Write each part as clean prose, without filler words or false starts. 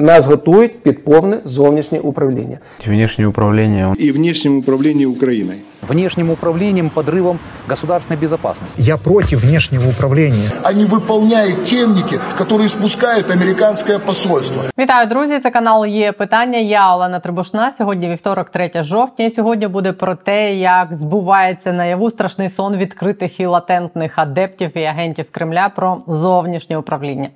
Нас готують під повне зовнішнє управління. Внешнее управление. И внешним управлением Украиной. Внешним управлением подрывом государственной безопасности. Я против внешнего управления. Они выполняют темники, которые спускает американское посольство. Вітаю, друзі! Це канал «Є питання». Я Олена Трибушна. Сьогодні вівторок, 3 жовтня. І сьогодні буде про те, як збувається наяву страшний сон відкритих і латентних адептів і агентів Кремля про зовнішнє управління.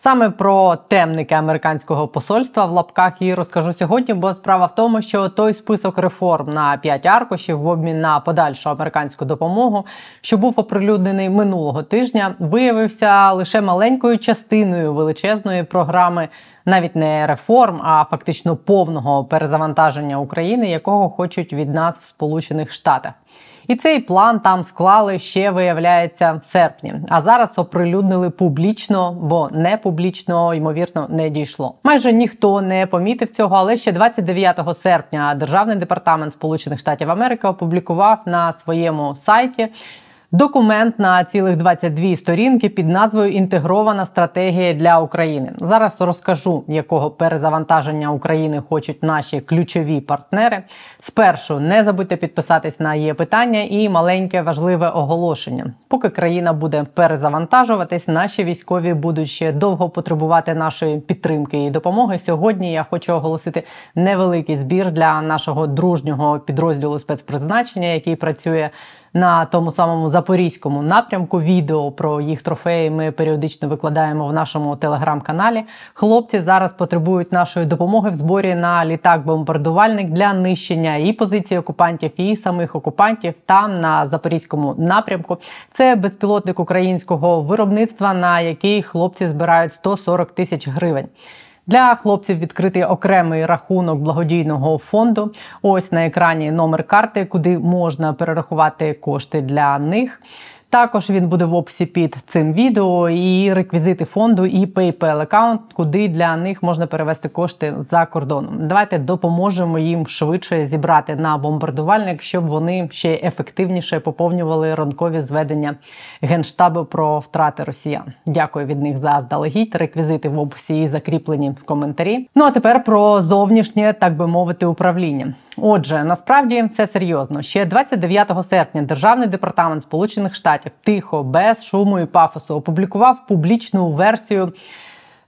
Саме про темники американського посольства в лапках і розкажу сьогодні, бо справа в тому, що той список реформ на 5 аркушів в обмін на подальшу американську допомогу, що був оприлюднений минулого тижня, виявився лише маленькою частиною величезної програми навіть не реформ, а фактично повного перезавантаження України, якого хочуть від нас в Сполучених Штатах. І цей план там склали ще, виявляється, в серпні. А зараз оприлюднили публічно, бо не публічно, ймовірно, не дійшло. Майже ніхто не помітив цього, але ще 29 серпня Державний департамент Сполучених Штатів Америки опублікував на своєму сайті документ на цілих 22 сторінки під назвою «Інтегрована стратегія для України». Зараз розкажу, якого перезавантаження України хочуть наші ключові партнери. Спершу не забудьте підписатись на «Є питання» і маленьке важливе оголошення. Поки країна буде перезавантажуватись, наші військові будуть ще довго потребувати нашої підтримки і допомоги. Сьогодні я хочу оголосити невеликий збір для нашого дружнього підрозділу спецпризначення, який працює на тому самому запорізькому напрямку. Відео про їх трофеї ми періодично викладаємо в нашому телеграм-каналі. Хлопці зараз потребують нашої допомоги в зборі на літак-бомбардувальник для нищення і позицій окупантів, і самих окупантів там, на запорізькому напрямку. Це безпілотник українського виробництва, на який хлопці збирають 140 тисяч гривень. Для хлопців відкритий окремий рахунок благодійного фонду. Ось на екрані номер карти, куди можна перерахувати кошти для них. Також він буде в описі під цим відео, і реквізити фонду, і PayPal-аккаунт, куди для них можна перевести кошти за кордоном. Давайте допоможемо їм швидше зібрати на бомбардувальник, щоб вони ще ефективніше поповнювали ранкові зведення Генштабу про втрати росіян. Дякую від них заздалегідь. Реквізити в описі і закріплені в коментарі. Ну а тепер про зовнішнє, так би мовити, управління. Отже, насправді все серйозно. Ще 29 серпня Державний департамент Сполучених Штатів тихо, без шуму і пафосу опублікував публічну версію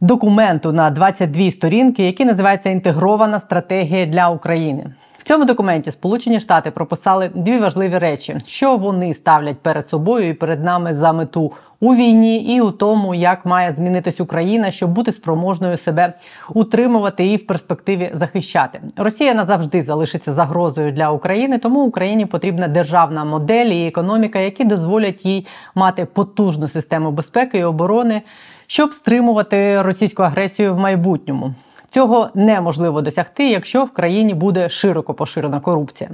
документу на 22 сторінки, який називається «Інтегрована стратегія для України». В цьому документі Сполучені Штати прописали дві важливі речі, що вони ставлять перед собою і перед нами за мету у війні і у тому, як має змінитись Україна, щоб бути спроможною себе утримувати і в перспективі захищати. Росія назавжди залишиться загрозою для України, тому Україні потрібна державна модель і економіка, які дозволять їй мати потужну систему безпеки і оборони, щоб стримувати російську агресію в майбутньому. Цього неможливо досягти, якщо в країні буде широко поширена корупція.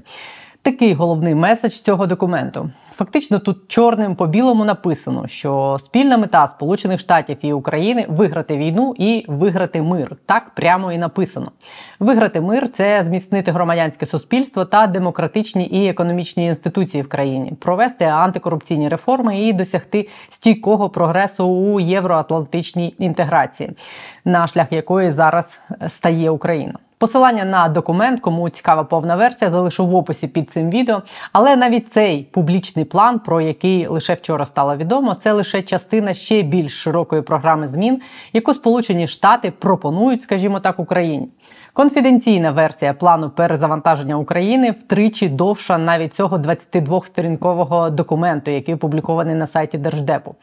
Такий головний меседж цього документу. Фактично тут чорним по білому написано, що спільна мета Сполучених Штатів і України – виграти війну і виграти мир. Так прямо і написано. Виграти мир – це зміцнити громадянське суспільство та демократичні і економічні інституції в країні, провести антикорупційні реформи і досягти стійкого прогресу у євроатлантичній інтеграції, на шлях якої зараз стає Україна. Посилання на документ, кому цікава повна версія, залишу в описі під цим відео. Але навіть цей публічний план, про який лише вчора стало відомо, це лише частина ще більш широкої програми змін, яку Сполучені Штати пропонують, скажімо так, Україні. Конфіденційна версія плану перезавантаження України втричі довша навіть цього 22-сторінкового документу, який опублікований на сайті Держдепу.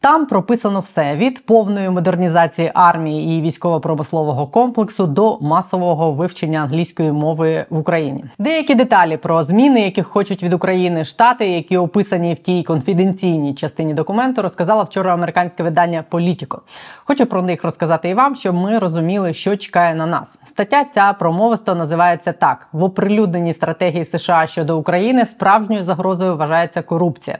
Там прописано все – від повної модернізації армії і військово-промислового комплексу до масового вивчення англійської мови в Україні. Деякі деталі про зміни, яких хочуть від України Штати, які описані в тій конфіденційній частині документу, розказала вчора американське видання Politico. Хочу про них розказати і вам, щоб ми розуміли, що чекає на нас. Стаття ця промовисто називається так: «В оприлюдненій стратегії США щодо України справжньою загрозою вважається корупція».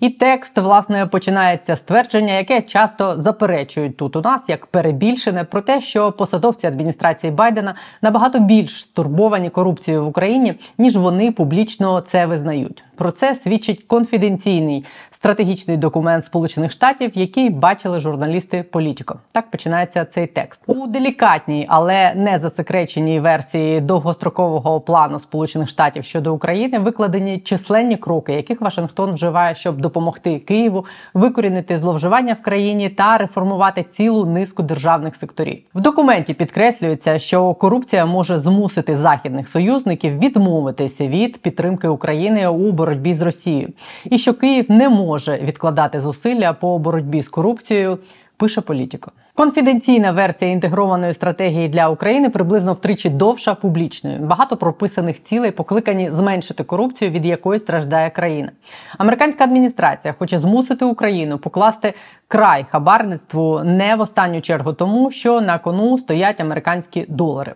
І текст, власне, починається з твердження, яке часто заперечують тут у нас, як перебільшене, про те, що посадовці адміністрації Байдена набагато більш стурбовані корупцією в Україні, ніж вони публічно це визнають. Про це свідчить конфіденційний стратегічний документ Сполучених Штатів, який бачили журналісти Politico. Так починається цей текст. У делікатній, але не засекреченій версії довгострокового плану Сполучених Штатів щодо України викладені численні кроки, яких Вашингтон вживає, щоб допомогти Києву викорінити зловживання в країні та реформувати цілу низку державних секторів. В документі підкреслюється, що корупція може змусити західних союзників відмовитися від підтримки України у боротьбі з Росією, і що Київ не може відкладати зусилля по боротьбі з корупцією, пише Politico. Конфіденційна версія інтегрованої стратегії для України приблизно втричі довша публічної. Багато прописаних цілей покликані зменшити корупцію, від якої страждає країна. Американська адміністрація хоче змусити Україну покласти край хабарництву не в останню чергу тому, що на кону стоять американські долари.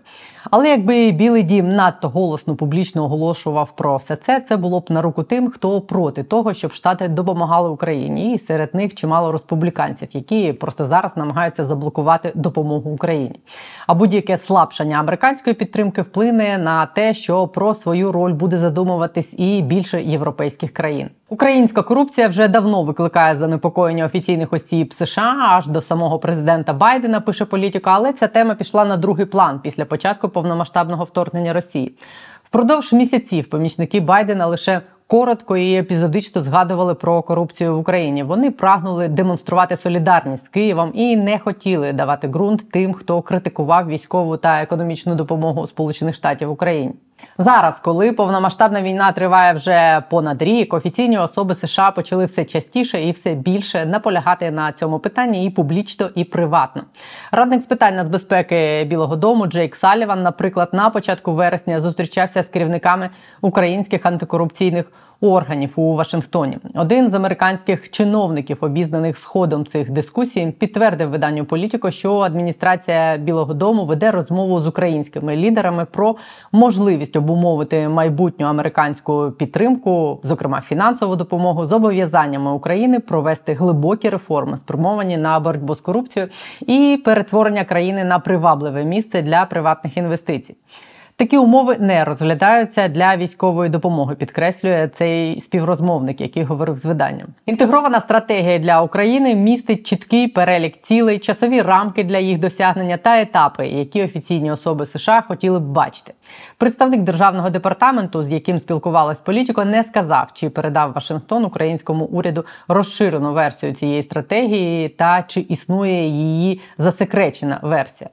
Але якби Білий дім надто голосно публічно оголошував про все це було б на руку тим, хто проти того, щоб Штати допомагали Україні. І серед них чимало республіканців, які просто зараз намагаються заблокувати допомогу Україні. А будь-яке слабшання американської підтримки вплине на те, що про свою роль буде задумуватись і більше європейських країн. Українська корупція вже давно викликає занепокоєння офіційних осіб США, аж до самого президента Байдена, пише Politico, але ця тема пішла на другий план після початку повномасштабного вторгнення Росії. Впродовж місяців помічники Байдена лише коротко і епізодично згадували про корупцію в Україні. Вони прагнули демонструвати солідарність з Києвом і не хотіли давати ґрунт тим, хто критикував військову та економічну допомогу Сполучених Штатів Україні. Зараз, коли повномасштабна війна триває вже понад рік, офіційні особи США почали все частіше і все більше наполягати на цьому питанні і публічно, і приватно. Радник з питань нацбезпеки Білого дому Джейк Саліван, наприклад, на початку вересня зустрічався з керівниками українських антикорупційних органів у Вашингтоні. Один з американських чиновників, обізнаних з ходом цих дискусій, підтвердив виданню Politico, що адміністрація Білого дому веде розмову з українськими лідерами про можливість обумовити майбутню американську підтримку, зокрема фінансову допомогу, зобов'язаннями України провести глибокі реформи, спрямовані на боротьбу з корупцією і перетворення країни на привабливе місце для приватних інвестицій. Такі умови не розглядаються для військової допомоги, підкреслює цей співрозмовник, який говорив з виданням. Інтегрована стратегія для України містить чіткий перелік цілей, часові рамки для їх досягнення та етапи, які офіційні особи США хотіли б бачити. Представник Державного департаменту, з яким спілкувалась Politico, не сказав, чи передав Вашингтон українському уряду розширену версію цієї стратегії та чи існує її засекречена версія.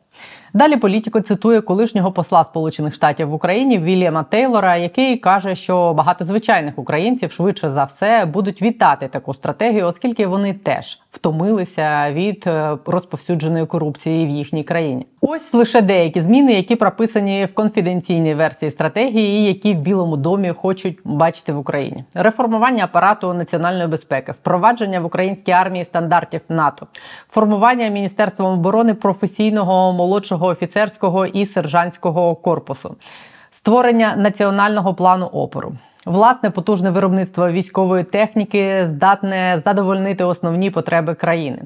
Далі Politico цитує колишнього посла Сполучених Штатів в Україні Вільяма Тейлора, який каже, що багато звичайних українців швидше за все будуть вітати таку стратегію, оскільки вони теж втомилися від розповсюдженої корупції в їхній країні. Ось лише деякі зміни, які прописані в конфіденційній версії стратегії, і які в Білому домі хочуть бачити в Україні. Реформування апарату національної безпеки, впровадження в українській армії стандартів НАТО, формування Міністерством оборони професійного молодшого офіцерського і сержантського корпусу, створення національного плану опору. Власне, потужне виробництво військової техніки здатне задовольнити основні потреби країни.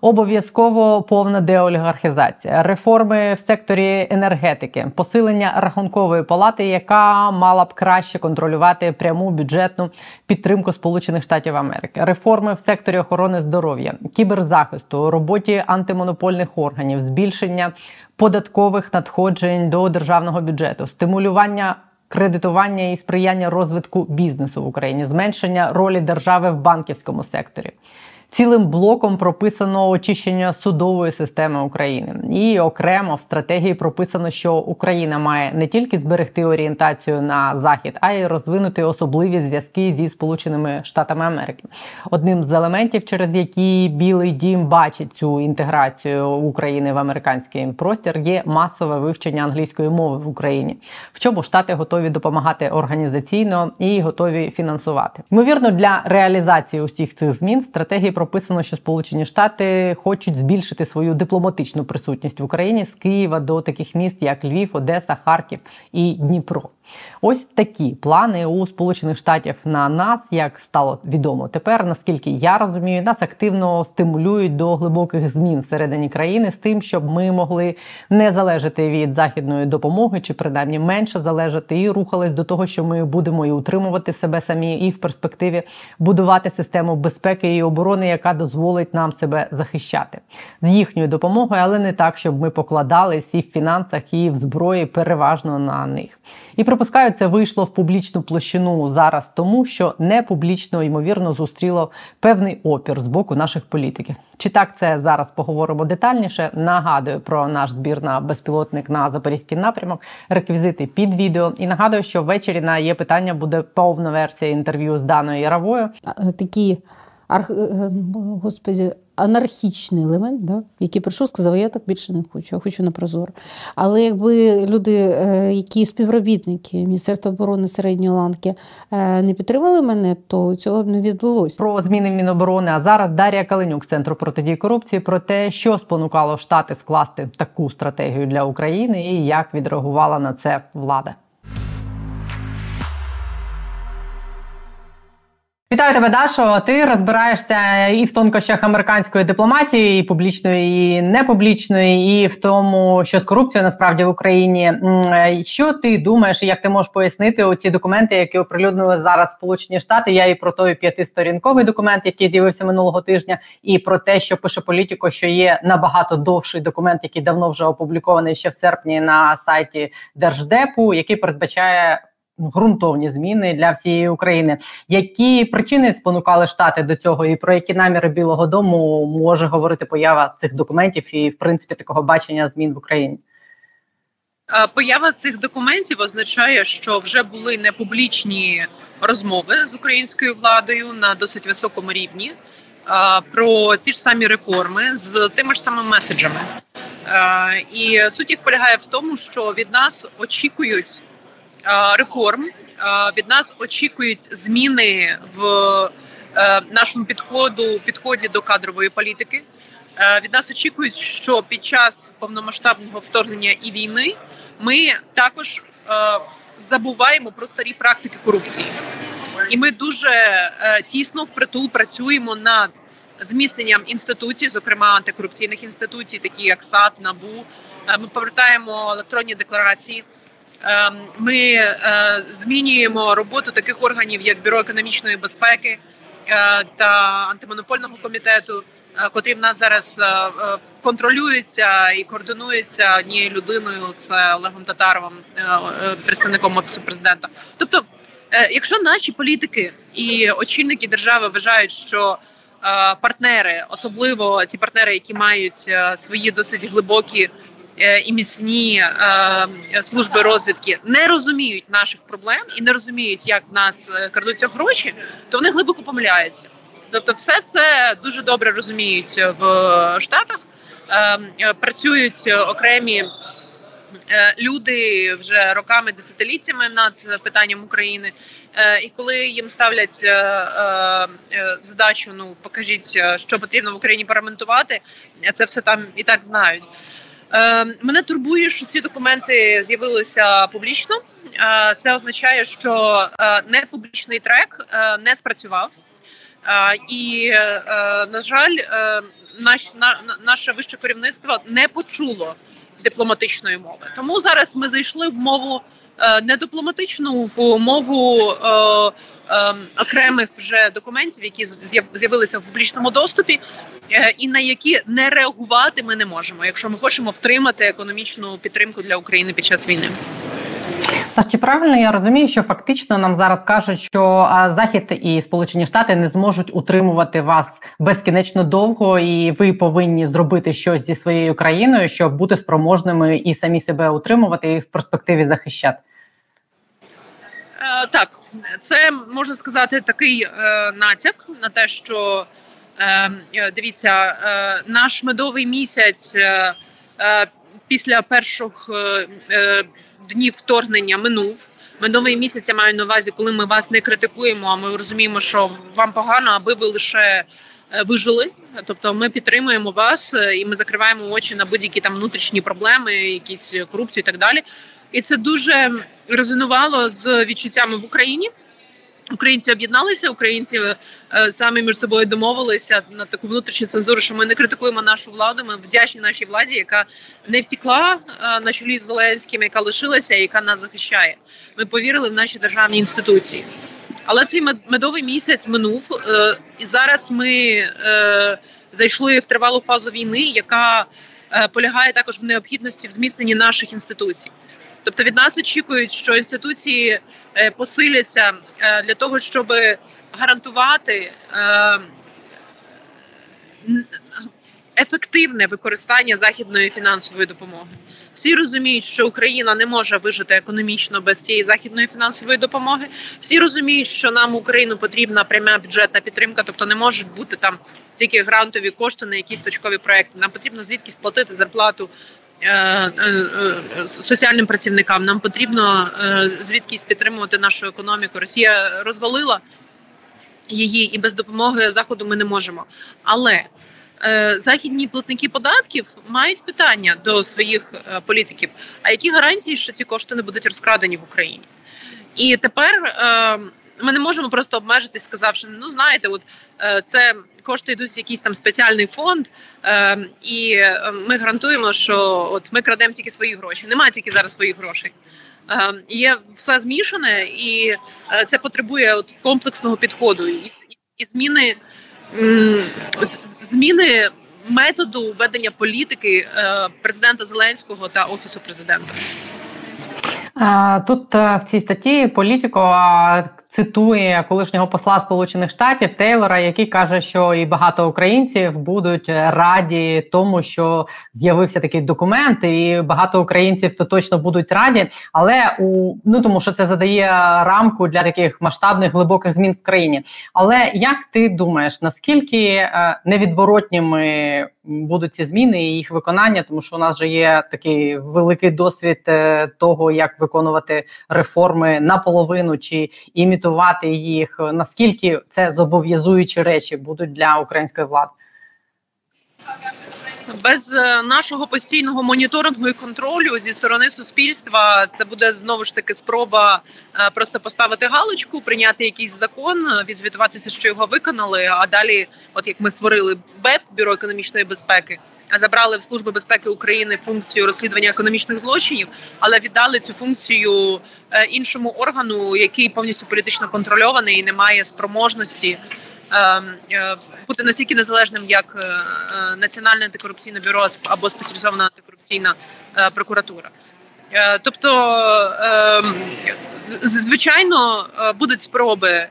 Обов'язково повна деолігархізація, реформи в секторі енергетики, посилення Рахункової палати, яка мала б краще контролювати пряму бюджетну підтримку Сполучених Штатів Америки, реформи в секторі охорони здоров'я, кіберзахисту, роботі антимонопольних органів, збільшення податкових надходжень до державного бюджету, стимулювання кредитування і сприяння розвитку бізнесу в Україні, зменшення ролі держави в банківському секторі. Цілим блоком прописано очищення судової системи України. І окремо в стратегії прописано, що Україна має не тільки зберегти орієнтацію на Захід, а й розвинути особливі зв'язки зі Сполученими Штатами Америки. Одним з елементів, через які Білий дім бачить цю інтеграцію України в американський простір, є масове вивчення англійської мови в Україні, в чому Штати готові допомагати організаційно і готові фінансувати. Ймовірно, для реалізації усіх цих змін в стратегії прописано, що Сполучені Штати хочуть збільшити свою дипломатичну присутність в Україні з Києва до таких міст, як Львів, Одеса, Харків і Дніпро. Ось такі плани у Сполучених Штатів на нас, як стало відомо тепер, наскільки я розумію, нас активно стимулюють до глибоких змін всередині країни з тим, щоб ми могли не залежати від західної допомоги, чи принаймні менше залежати, і рухались до того, що ми будемо і утримувати себе самі, і в перспективі будувати систему безпеки і оборони, яка дозволить нам себе захищати. З їхньою допомогою, але не так, щоб ми покладались і в фінансах, і в зброї переважно на них. І припускаю, це вийшло в публічну площину зараз тому, що не публічно, ймовірно, зустріло певний опір з боку наших політиків. Чи так це зараз поговоримо детальніше? Нагадую про наш збір на безпілотник на Запорізький напрямок, реквізити під відео. І нагадую, що ввечері на «Є питання» буде повна версія інтерв'ю з Даною Яровою. Такі, господи, анархічний елемент, да, який прийшов, сказав, я так більше не хочу, я хочу на прозоро. Але якби люди, які співробітники Міністерства оборони середньої ланки, не підтримали мене, то цього б не відбулося. Про зміни в Міноборони, а зараз Дар'я Калинюк з Центру протидії корупції, про те, що спонукало Штати скласти таку стратегію для України і як відреагувала на це влада. Вітаю тебе, Дашо. Ти розбираєшся і в тонкощах американської дипломатії, і публічної, і непублічної, і в тому, що з корупцією насправді в Україні. Що ти думаєш, і як ти можеш пояснити оці документи, які оприлюднили зараз Сполучені Штати? Я і про той 5-сторінковий документ, який з'явився минулого тижня, і про те, що пише Politico, що є набагато довший документ, який давно вже опублікований ще в серпні на сайті Держдепу, який передбачає ґрунтовні зміни для всієї України. Які причини спонукали Штати до цього і про які наміри Білого Дому може говорити поява цих документів і, в принципі, такого бачення змін в Україні? Поява цих документів означає, що вже були непублічні розмови з українською владою на досить високому рівні про ті ж самі реформи з тими ж самими меседжами. І суть їх полягає в тому, що від нас очікують реформ, від нас очікують зміни в нашому підході до кадрової політики. Від нас очікують, що під час повномасштабного вторгнення і війни ми також забуваємо про старі практики корупції. І ми дуже тісно впритул працюємо над зміцненням інституцій, зокрема антикорупційних інституцій, такі як САП, НАБУ. Ми повертаємо електронні декларації. Ми змінюємо роботу таких органів, як Бюро економічної безпеки та Антимонопольного комітету, котрі в нас зараз контролюються і координуються однією людиною, це Олегом Татаровим, представником Офісу Президента. Тобто, якщо наші політики і очільники держави вважають, що партнери, особливо ті партнери, які мають свої досить глибокі і міцні служби розвідки, не розуміють наших проблем і не розуміють, як в нас крадуться гроші, то вони глибоко помиляються. Тобто все це дуже добре розуміють в Штатах, працюють окремі люди вже роками, десятиліттями над питанням України. І коли їм ставлять задачу, ну, покажіть, що потрібно в Україні парламентувати, це все там і так знають. Мене турбує, що ці документи з'явилися публічно. Це означає, що непублічний трек не спрацював. І, на жаль, наше вище керівництво не почуло дипломатичної мови. Тому зараз ми зайшли в мову не дипломатичну, в мову окремих вже документів, які з'явилися в публічному доступі, і на які не реагувати ми не можемо, якщо ми хочемо втримати економічну підтримку для України під час війни. Чи правильно я розумію, що фактично нам зараз кажуть, що Захід і Сполучені Штати не зможуть утримувати вас безкінечно довго, і ви повинні зробити щось зі своєю країною, щоб бути спроможними і самі себе утримувати, і в перспективі захищати? Так, це, можна сказати, такий натяк на те, що, дивіться, наш медовий місяць після перших днів вторгнення минув. Медовий місяць, я маю на увазі, коли ми вас не критикуємо, а ми розуміємо, що вам погано, аби ви лише вижили. Тобто ми підтримуємо вас і ми закриваємо очі на будь-які там внутрішні проблеми, якісь корупції і так далі. І це дуже резонувало з відчуттями в Україні. Українці об'єдналися, українці самі між собою домовилися на таку внутрішню цензуру, що ми не критикуємо нашу владу, ми вдячні нашій владі, яка не втекла на чолі з Зеленським, яка лишилася і яка нас захищає. Ми повірили в наші державні інституції. Але цей медовий місяць минув, і зараз ми зайшли в тривалу фазу війни, яка полягає також в необхідності в зміцненні наших інституцій. Тобто від нас очікують, що інституції посиляться для того, щоб гарантувати ефективне використання західної фінансової допомоги. Всі розуміють, що Україна не може вижити економічно без цієї західної фінансової допомоги. Всі розуміють, що нам в Україну потрібна пряма бюджетна підтримка, тобто не можуть бути там тільки грантові кошти на якісь точкові проекти. Нам потрібно звідки сплатити зарплату соціальним працівникам, нам потрібно звідкись підтримувати нашу економіку. Росія розвалила її, і без допомоги Заходу ми не можемо. Але західні платники податків мають питання до своїх політиків. А які гарантії, що ці кошти не будуть розкрадені в Україні? І тепер ми не можемо просто обмежитись, сказавши, ну знаєте, от це кошти йдуть в якийсь там спеціальний фонд, і ми гарантуємо, що от ми крадемо тільки свої гроші. Немає тільки зараз своїх грошей. Є все змішане, і це потребує от комплексного підходу і зміни методу ведення політики президента Зеленського та Офісу президента. Тут в цій статті Politico цитує колишнього посла Сполучених Штатів Тейлора, який каже, що і багато українців будуть раді тому, що з'явився такий документ, і багато українців то точно будуть раді, але тому що це задає рамку для таких масштабних, глибоких змін в країні. Але як ти думаєш, наскільки невідворотніми будуть ці зміни і їх виконання, тому що у нас же є такий великий досвід того, як виконувати реформи наполовину чи імітувати їх, наскільки це зобов'язуючі речі будуть для української влади? Без нашого постійного моніторингу і контролю зі сторони суспільства це буде знову ж таки спроба просто поставити галочку, прийняти якийсь закон, відзвітуватися, що його виконали, а далі, от як ми створили БЕБ, Бюро економічної безпеки, забрали в Служби безпеки України функцію розслідування економічних злочинів, але віддали цю функцію іншому органу, який повністю політично контрольований і не має спроможності бути настільки незалежним, як Національне антикорупційне бюро або спеціалізована антикорупційна прокуратура. Тобто, звичайно, будуть спроби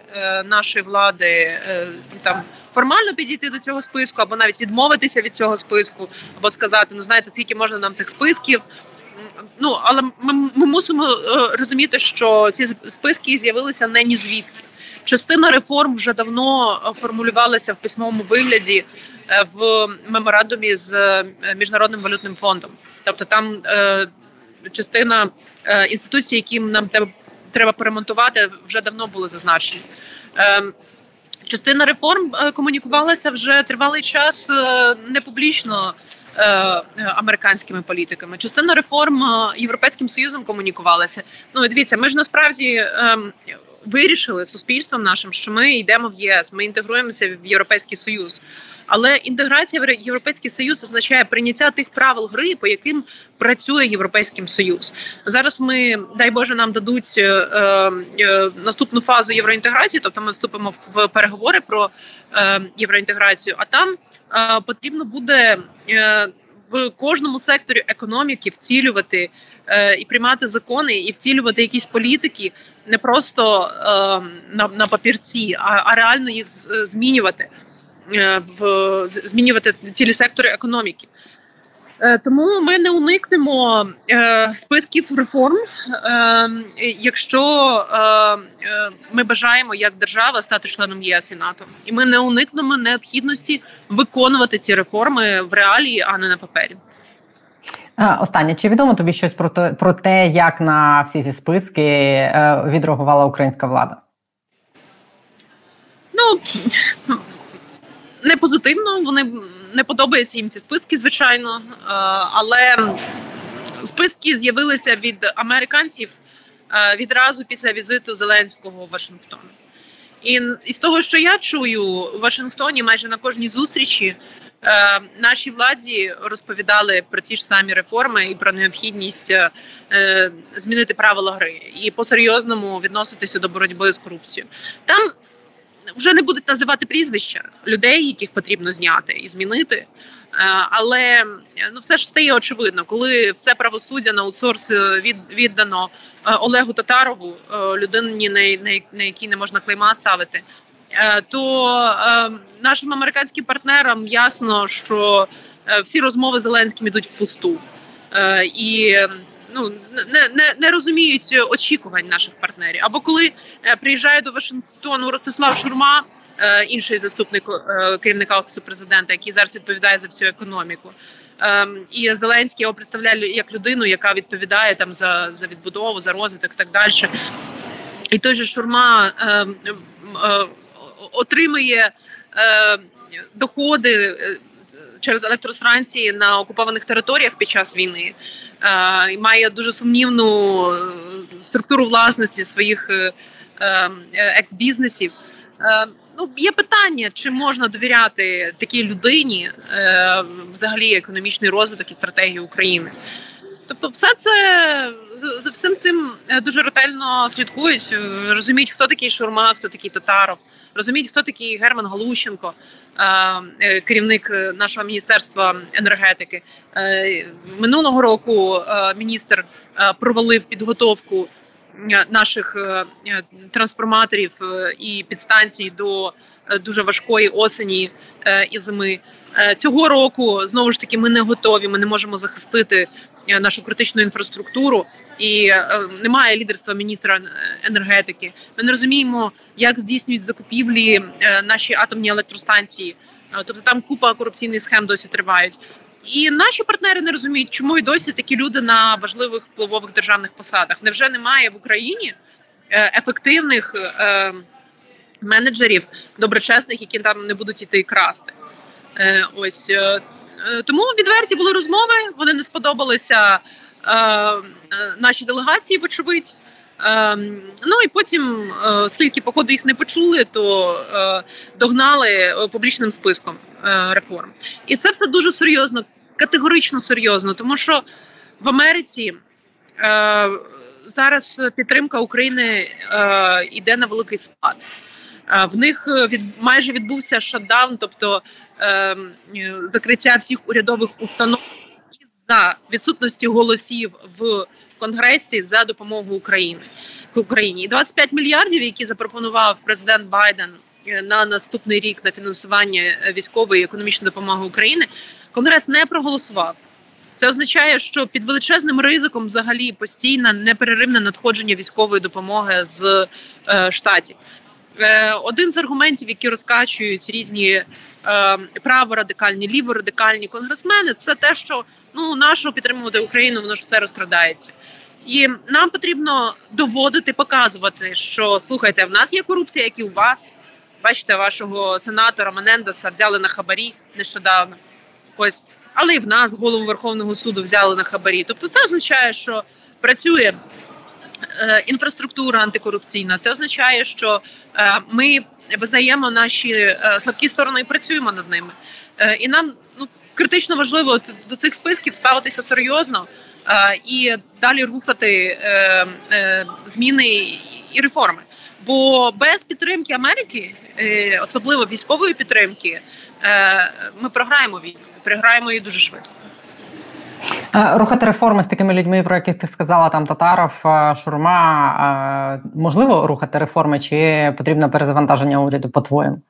нашої влади там формально підійти до цього списку, або навіть відмовитися від цього списку, або сказати, ну знаєте, скільки можна нам цих списків. Ну, але ми мусимо розуміти, що ці списки з'явилися не ні звідки. Частина реформ вже давно формулювалася в письмовому вигляді в меморандумі з Міжнародним валютним фондом. Тобто там частина інституцій, які нам треба перемонтувати, вже давно були зазначені. Частина реформ комунікувалася вже тривалий час не публічно американськими політиками. Частина реформ Європейським Союзом комунікувалася. Ну, дивіться, ми ж насправді вирішили суспільством нашим, що ми йдемо в ЄС, ми інтегруємося в Європейський Союз. Але інтеграція в Європейський Союз означає прийняття тих правил гри, по яким працює Європейський Союз. Зараз ми, дай Боже, нам дадуть наступну фазу євроінтеграції, тобто ми вступимо в переговори про євроінтеграцію, а там потрібно буде в кожному секторі економіки втілювати і приймати закони, і втілювати якісь політики не просто на папірці, а реально їх змінювати, змінювати цілі сектори економіки. Тому ми не уникнемо списків реформ, якщо ми бажаємо як держава стати членом ЄС і НАТО. І ми не уникнемо необхідності виконувати ці реформи в реалії, а не на папері. Останнє. Чи відомо тобі щось про те, як на всі ці списки відреагувала українська влада? Ну, не позитивно. Вони не подобаються їм ці списки, звичайно. Але Списки з'явилися від американців відразу після візиту Зеленського в Вашингтон. І з того, що я чую, в Вашингтоні майже на кожній зустрічі нашій владі розповідали про ті ж самі реформи і про необхідність змінити правила гри і по-серйозному відноситися до боротьби з корупцією. Там вже не будуть називати прізвища людей, яких потрібно зняти і змінити, але все ж стає очевидно, коли все правосуддя на аутсорс віддано Олегу Татарову, людині, на якій не можна клейма ставити, то нашим американським партнерам ясно, що всі розмови з Зеленським ідуть в пусту. І не розуміють очікувань наших партнерів. Або коли приїжджає до Вашингтону Ростислав Шурма, інший заступник керівника Офісу Президента, який зараз відповідає за всю економіку. І Зеленський його представляє як людину, яка відповідає там за відбудову, за розвиток і так далі. І той же Шурма отримує доходи через електростанції на окупованих територіях під час війни. І має дуже сумнівну структуру власності своїх екс-бізнесів. Є питання, чи можна довіряти такій людині взагалі економічний розвиток і стратегії України. Тобто все це, за всім цим дуже ретельно слідкують, розуміють, хто такий Шурма, хто такий Татаров, розуміють, хто такий Герман Галущенко, керівник нашого Міністерства енергетики. Минулого року міністр провалив підготовку наших трансформаторів і підстанцій до дуже важкої осені і зими. Цього року, знову ж таки, ми не готові, ми не можемо захистити нашу критичну інфраструктуру, і немає лідерства міністра енергетики. Ми не розуміємо, як здійснюють закупівлі наші атомні електростанції. Тобто там купа корупційних схем досі тривають. І наші партнери не розуміють, чому і досі такі люди на важливих впливових державних посадах. Невже немає в Україні ефективних менеджерів, доброчесних, які там не будуть іти красти? Тому відверті були розмови, вони не сподобалися нашій делегації, вочевидь. І потім, оскільки, походу, їх не почули, то догнали публічним списком реформ. І це все дуже серйозно, категорично серйозно, тому що в Америці зараз підтримка України йде на великий спад. В них майже відбувся шатдаун, тобто закриття всіх урядових установ із-за відсутності голосів в Конгресі за допомогу Україні. І 25 мільярдів, які запропонував президент Байден на наступний рік на фінансування військової і економічної допомоги України, Конгрес не проголосував. Це означає, що під величезним ризиком взагалі постійно неперервне надходження військової допомоги з Штатів. Один з аргументів, які розкачують різні праворадикальні, ліворадикальні конгресмени, це те, що нащо підтримувати Україну, воно ж все розкрадається. І нам потрібно доводити, показувати, що, слухайте, в нас є корупція, як і у вас. Бачите, вашого сенатора Менендеса взяли на хабарі нещодавно. Ось. Але і в нас голову Верховного суду взяли на хабарі. Тобто це означає, що працює інфраструктура антикорупційна. Це означає, що ми визнаємо наші слабкі сторони і працюємо над ними. І нам критично важливо до цих списків ставитися серйозно і далі рухати зміни і реформи. Бо без підтримки Америки, особливо військової підтримки, ми програємо війну, програємо її дуже швидко. Рухати реформи з такими людьми, про яких ти сказала, там Татаров, Шурма, можливо рухати реформи, чи потрібно перезавантаження уряду, по-твоєму?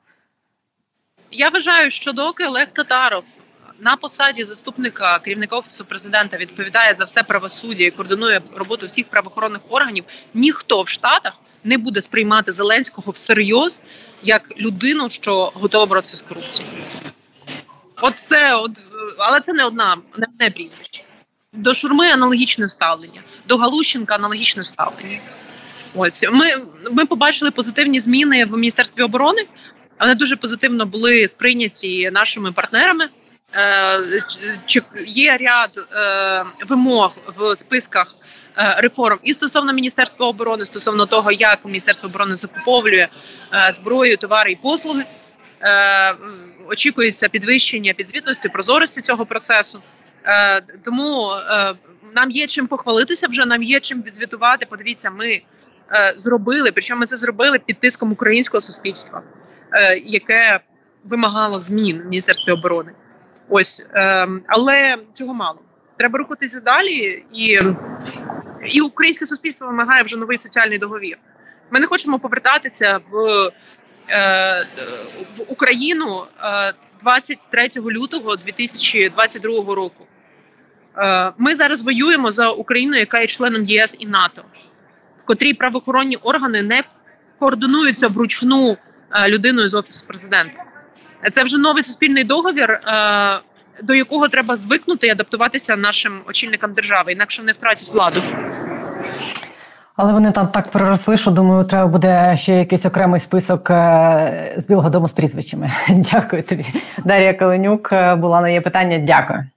Я вважаю, що доки Олег Татаров на посаді заступника керівника Офісу Президента відповідає за все правосуддя і координує роботу всіх правоохоронних органів, ніхто в Штатах не буде сприймати Зеленського всерйоз як людину, що готова боротися з корупцією. Але це не одне прізвище. До Шурми аналогічне ставлення, до Галущенка аналогічне ставлення. Ось ми побачили позитивні зміни в Міністерстві оборони. Вони дуже позитивно були сприйняті нашими партнерами. є ряд вимог в списках реформ і стосовно Міністерства оборони, стосовно того, як Міністерство оборони закуповує зброю, товари і послуги. Очікується підвищення підзвітності, прозорості цього процесу. Тому нам є чим похвалитися вже, нам є чим відзвітувати. Подивіться, ми зробили, причому ми це зробили під тиском українського суспільства, яке вимагало змін в Міністерстві оборони. Ось, але цього мало. Треба рухатися далі, і українське суспільство вимагає вже новий соціальний договір. Ми не хочемо повертатися в Україну 23 лютого 2022 року. Ми зараз воюємо за Україну, яка є членом ЄС і НАТО, в котрій правоохоронні органи не координуються вручну людиною з Офісу Президента. Це вже новий суспільний договір, до якого треба звикнути і адаптуватися нашим очільникам держави, інакше не втратять владу. Але вони там так переросли, що, думаю, треба буде ще якийсь окремий список з Білого Дому з прізвищами. Дякую тобі. Дар'я Калинюк була на її питання. Дякую.